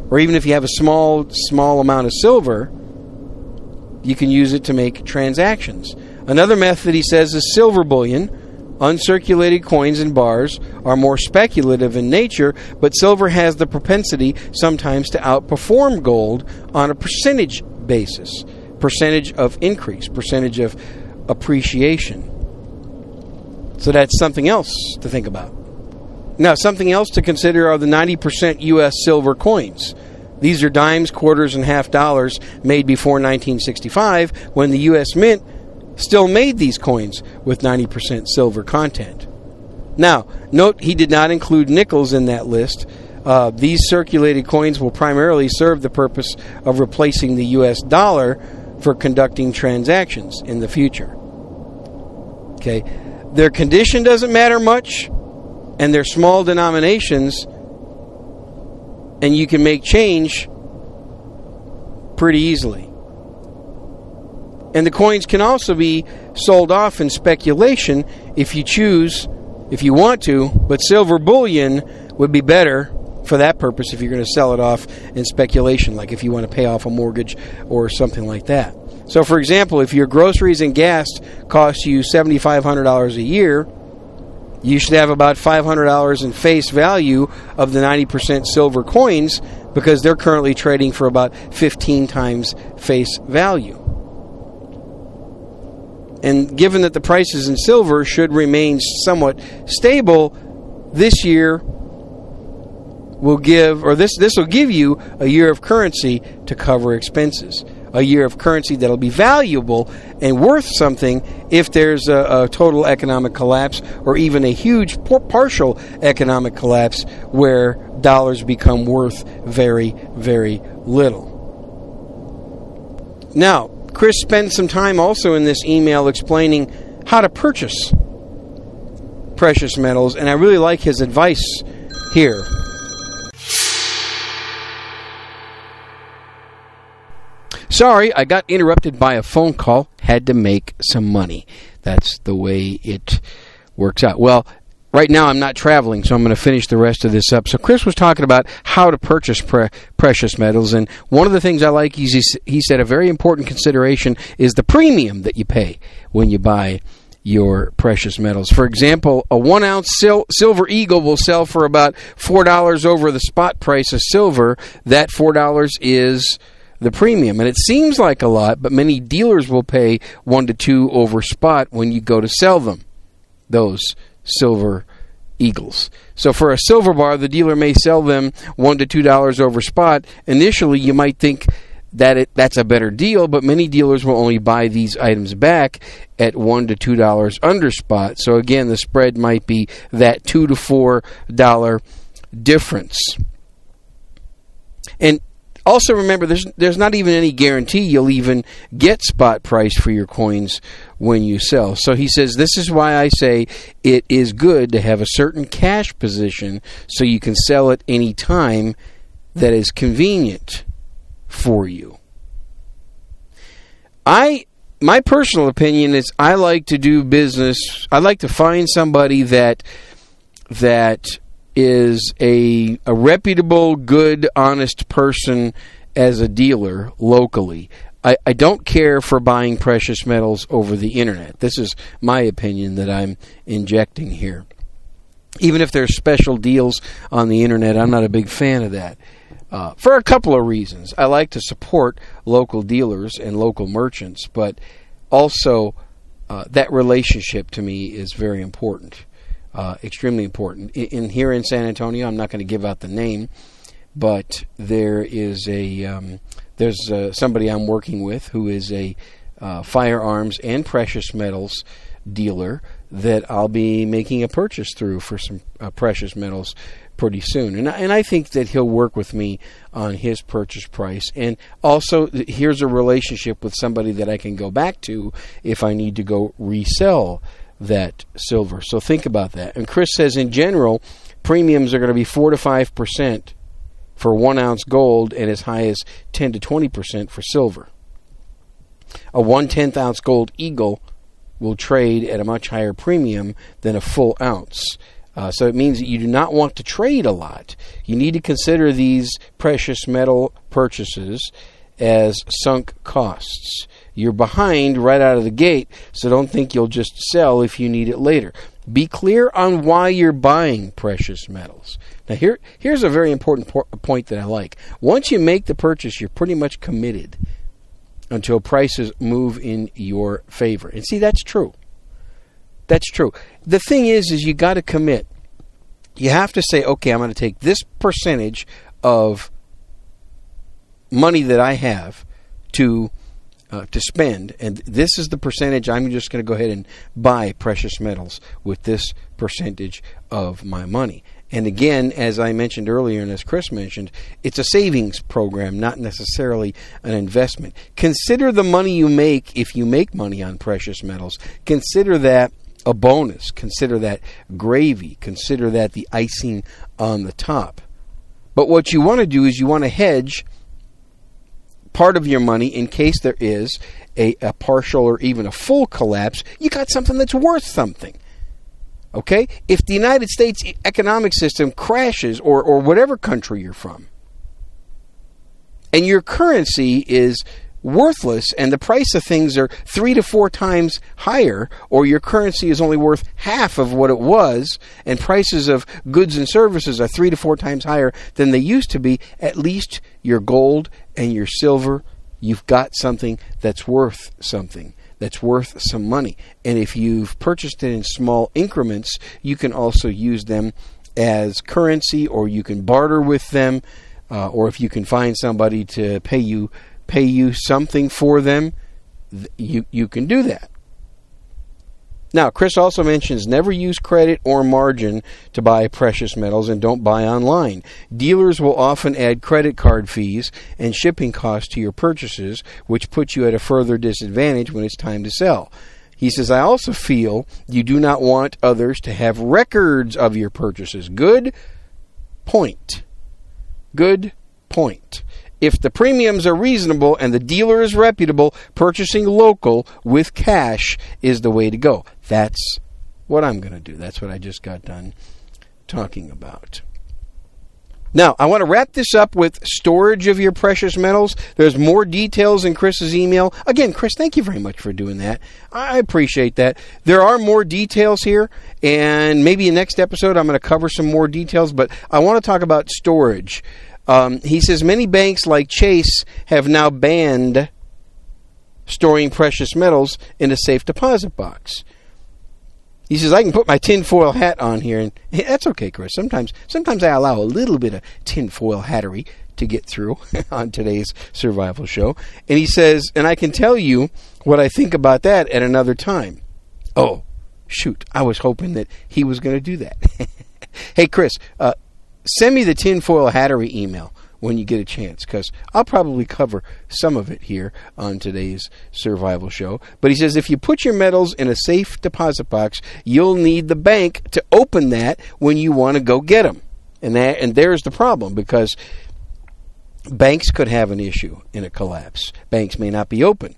or even if you have a small amount of silver, you can use it to make transactions. Another method, he says, is silver bullion. Uncirculated coins and bars are more speculative in nature, but silver has the propensity sometimes to outperform gold on a percentage basis, percentage of increase, percentage of appreciation. So that's something else to think about. Now, something else to consider are the 90% U.S. silver coins. These are dimes, quarters, and half dollars made before 1965, when the U.S. Mint still made these coins with 90% silver content. Now, note he did not include nickels in that list. These circulated coins will primarily serve the purpose of replacing the U.S. dollar for conducting transactions in the future. Okay, their condition doesn't matter much. and they're small denominations, and you can make change pretty easily. And the coins can also be sold off in speculation if you choose, if you want to, but silver bullion would be better for that purpose if you're going to sell it off in speculation, like if you want to pay off a mortgage or something like that. So, for example, if your groceries and gas cost you $7,500 a year, you should have about $500 in face value of the 90% silver coins because they're currently trading for about 15 times face value. And given that the prices in silver should remain somewhat stable, this year will give, or this will give you a year of currency to cover expenses. A year of currency that'll be valuable and worth something if there's a total economic collapse or even a huge partial economic collapse where dollars become worth very, very little. Now, Chris spends some time also in this email explaining how to purchase precious metals, and I really like his advice here. Sorry, I got interrupted by a phone call. Had to make some money. That's the way it works out. Well, right now I'm not traveling, so I'm going to finish the rest of this up. So Chris was talking about how to purchase precious metals, and one of the things I like is he said a very important consideration is the premium that you pay when you buy your precious metals. For example, a 1-ounce silver eagle will sell for about $4 over the spot price of silver. That $4 is the premium, and it seems like a lot, but many dealers will pay 1 to 2 over spot when you go to sell them, those silver eagles. So for a silver bar, the dealer may sell them $1 to $2 over spot. Initially, you might think that that's a better deal, but many dealers will only buy these items back at $1 to $2 under spot. So again, the spread might be that $2 to $4 difference. And also remember, there's not even any guarantee you'll even get spot price for your coins when you sell. So he says, this is why I say it is good to have a certain cash position so you can sell at any time that is convenient for you. My personal opinion is I like to do business. I like to find somebody that is a reputable, good, honest person as a dealer locally. I don't care for buying precious metals over the internet. This is my opinion that I'm injecting here. Even if there's special deals on the internet, I'm not a big fan of that. For a couple of reasons. I like to support local dealers and local merchants, but also that relationship to me is very important. Extremely important. In here in San Antonio, I'm not going to give out the name, but there is there's somebody I'm working with who is a firearms and precious metals dealer that I'll be making a purchase through for some precious metals pretty soon, and I think that he'll work with me on his purchase price. And also, here's a relationship with somebody that I can go back to if I need to go resell that silver. So think about that. And Chris says, in general, premiums are going to be 4 to 5% for 1 ounce gold and as high as 10 to 20% for silver. A 1/10 ounce gold eagle will trade at a much higher premium than a full ounce. So it means that you do not want to trade a lot. You need to consider these precious metal purchases as sunk costs. You're behind right out of the gate, so don't think you'll just sell if you need it later. Be clear on why you're buying precious metals. Now, here's a very important point that I like. Once you make the purchase, you're pretty much committed until prices move in your favor. And see, that's true. That's true. The thing is you got to commit. You have to say, okay, I'm going to take this percentage of money that I have to spend, and this is the percentage. I'm just going to go ahead and buy precious metals with this percentage of my money. And again, as I mentioned earlier and as Chris mentioned, it's a savings program, not necessarily an investment. Consider the money you make if you make money on precious metals. Consider that a bonus. Consider that gravy. Consider that the icing on the top. But what you want to do is you want to hedge part of your money in case there is a partial or even a full collapse. You got something that's worth something. Okay? If the United States economic system crashes, or whatever country you're from, and your currency is worthless and the price of things are 3 to 4 times higher, or your currency is only worth half of what it was and prices of goods and services are 3 to 4 times higher than they used to be, at least your gold and your silver, you've got something that's worth something, that's worth some money. And if you've purchased it in small increments, you can also use them as currency, or you can barter with them, or if you can find somebody to pay you something for them, you can do that. Now, Chris also mentions never use credit or margin to buy precious metals, and don't buy online. Dealers will often add credit card fees and shipping costs to your purchases, which puts you at a further disadvantage when it's time to sell. He says, I also feel you do not want others to have records of your purchases. Good point. Good point. If the premiums are reasonable and the dealer is reputable, purchasing local with cash is the way to go. That's what I'm going to do. That's what I just got done talking about. Now, I want to wrap this up with storage of your precious metals. There's more details in Chris's email. Again, Chris, thank you very much for doing that. I appreciate that. There are more details here, and maybe in the next episode I'm going to cover some more details, but I want to talk about storage. He says many banks like Chase have now banned storing precious metals in a safe deposit box. He says, I can put my tinfoil hat on here, and that's okay, Chris. Sometimes I allow a little bit of tinfoil hattery to get through on today's survival show. And he says, and I can tell you what I think about that at another time. Oh, shoot. I was hoping that he was going to do that. Hey, Chris, send me the tinfoil hattery email when you get a chance, because I'll probably cover some of it here on today's survival show. But he says, if you put your metals in a safe deposit box, you'll need the bank to open that when you want to go get them. And there's the problem, because banks could have an issue in a collapse. Banks may not be open.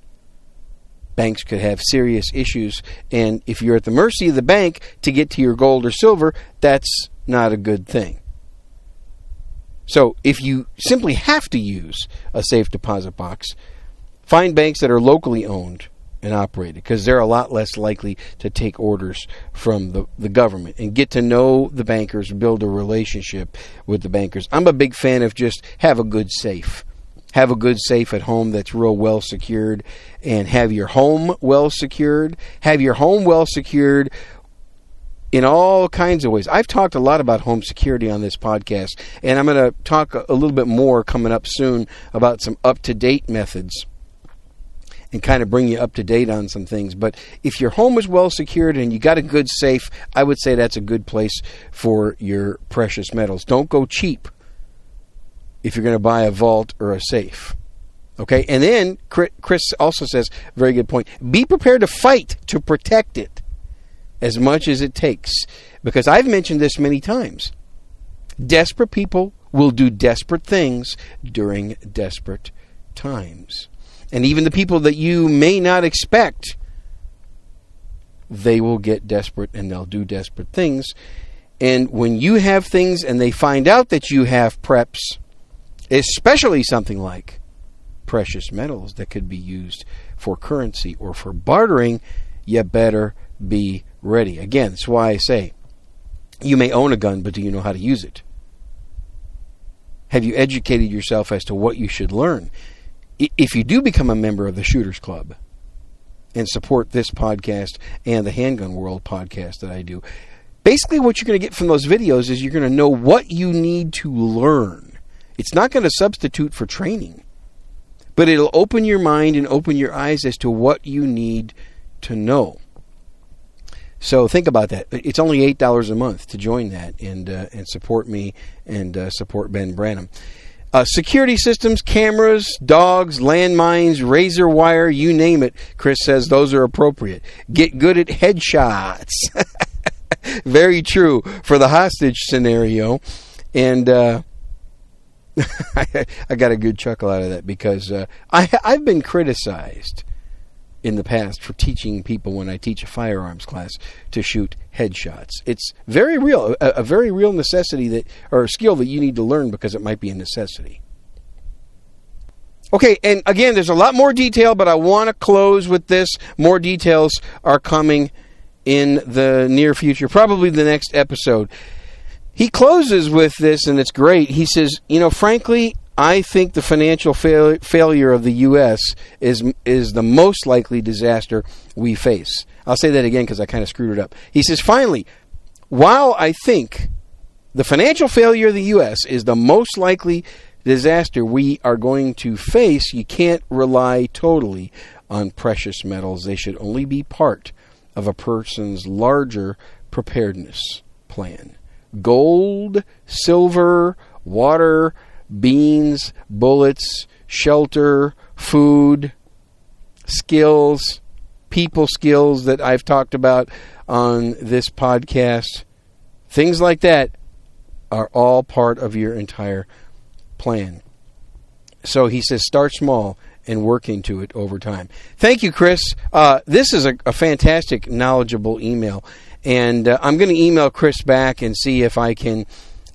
Banks could have serious issues. And if you're at the mercy of the bank to get to your gold or silver, that's not a good thing. So if you simply have to use a safe deposit box, find banks that are locally owned and operated, because they're a lot less likely to take orders from the government, and get to know the bankers, build a relationship with the bankers. I'm a big fan of just have a good safe. Have a good safe at home that's real well secured, and have your home well secured. Have your home well secured in all kinds of ways. I've talked a lot about home security on this podcast, and I'm going to talk a little bit more coming up soon about some up-to-date methods and kind of bring you up to date on some things. But if your home is well secured and you got a good safe, I would say that's a good place for your precious metals. Don't go cheap if you're going to buy a vault or a safe. Okay? And then Chris also says, very good point, be prepared to fight to protect it as much as it takes. Because I've mentioned this many times. Desperate people will do desperate things during desperate times. And even the people that you may not expect, they will get desperate and they'll do desperate things. And when you have things and they find out that you have preps, especially something like precious metals that could be used for currency or for bartering, you better be ready. Again, that's why I say you may own a gun, but do you know how to use it? Have you educated yourself as to what you should learn? If you do become a member of the Shooters Club and support this podcast and the Handgun World podcast that I do, basically what you're going to get from those videos is you're going to know what you need to learn. It's not going to substitute for training, but it'll open your mind and open your eyes as to what you need to know. So think about that. It's only $8 a month to join that and support me and support Ben Branham. Security systems, cameras, dogs, landmines, razor wire, you name it. Chris says those are appropriate. Get good at headshots. Very true for the hostage scenario. And I got a good chuckle out of that because I've been criticized in the past for teaching people, when I teach a firearms class, to shoot headshots. It's very real, a very real necessity that, or a skill that you need to learn because it might be a necessity. Okay, and again, there's a lot more detail, but I want to close with this. More details are coming in the near future, probably the next episode. He closes with this, and it's great. He says, you know, frankly, I think the financial failure of the U.S. is the most likely disaster we face. I'll say that again because I kind of screwed it up. He says, finally, while I think the financial failure of the U.S. is the most likely disaster we are going to face, you can't rely totally on precious metals. They should only be part of a person's larger preparedness plan. Gold, silver, water, beans, bullets, shelter, food, skills, people skills that I've talked about on this podcast. Things like that are all part of your entire plan. So he says, start small and work into it over time. Thank you, Chris. This is a fantastic, knowledgeable email. And I'm going to email Chris back and see if I can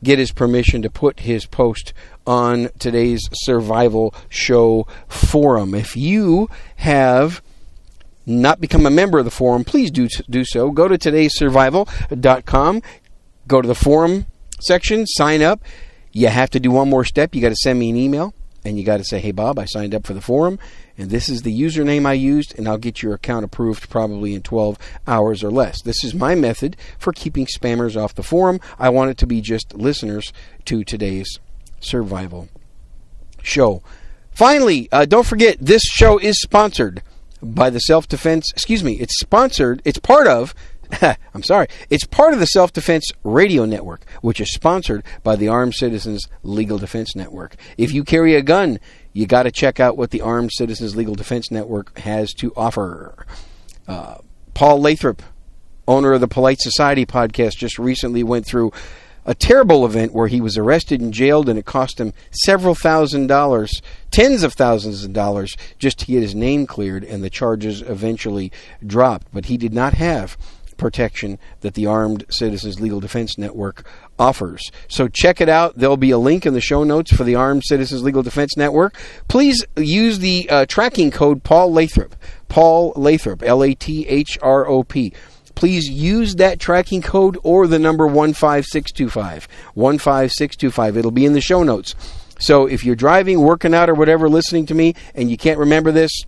get his permission to put his post on today's Survival Show forum. If you have not become a member of the forum, please do so. Go to todaysurvival.com, go to the forum section, sign up. You have to do one more step. You got to send me an email, and you got to say, hey, Bob, I signed up for the forum, and this is the username I used, and I'll get your account approved probably in 12 hours or less. This is my method for keeping spammers off the forum. I want it to be just listeners to today's Survival Show. Finally, don't forget, this show is sponsored by the Self-Defense... Excuse me, it's sponsored, it's part of... I'm sorry. It's part of the Self-Defense Radio Network, which is sponsored by the Armed Citizens Legal Defense Network. If you carry a gun, you got to check out what the Armed Citizens Legal Defense Network has to offer. Paul Lathrop, owner of the Polite Society podcast, just recently went through a terrible event where he was arrested and jailed, and it cost him several thousand dollars, tens of thousands of dollars, just to get his name cleared, and the charges eventually dropped. But he did not have protection that the Armed Citizens Legal Defense Network offers. So check it out. There'll be a link in the show notes for the Armed Citizens Legal Defense Network. Please use the tracking code Paul Lathrop, L-A-T-H-R-O-P. Please use that tracking code or the number 15625. 15625. It'll be in the show notes. So if you're driving, working out, or whatever, listening to me, and you can't remember this,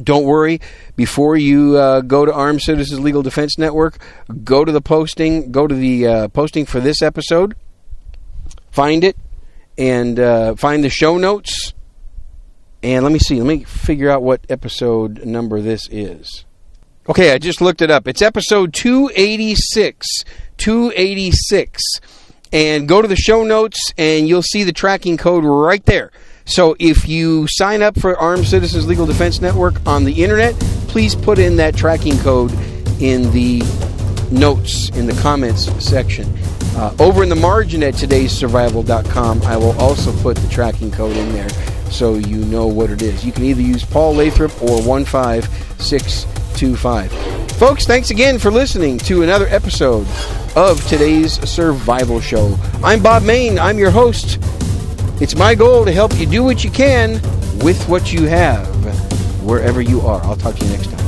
don't worry. Before you go to Armed Citizens Legal Defense Network, go to the posting. Go to the posting for this episode. Find it, and find the show notes. And let me see. Let me figure out what episode number this is. Okay, I just looked it up. It's episode 286. 286. And go to the show notes, and you'll see the tracking code right there. So if you sign up for Armed Citizens Legal Defense Network on the internet, please put in that tracking code in the notes, in the comments section. Over in the margin at todaysurvival.com, I will also put the tracking code in there so you know what it is. You can either use Paul Lathrop or 15625. Folks, thanks again for listening to another episode of Today's Survival Show. I'm Bob Main. I'm your host. It's my goal to help you do what you can with what you have, wherever you are. I'll talk to you next time.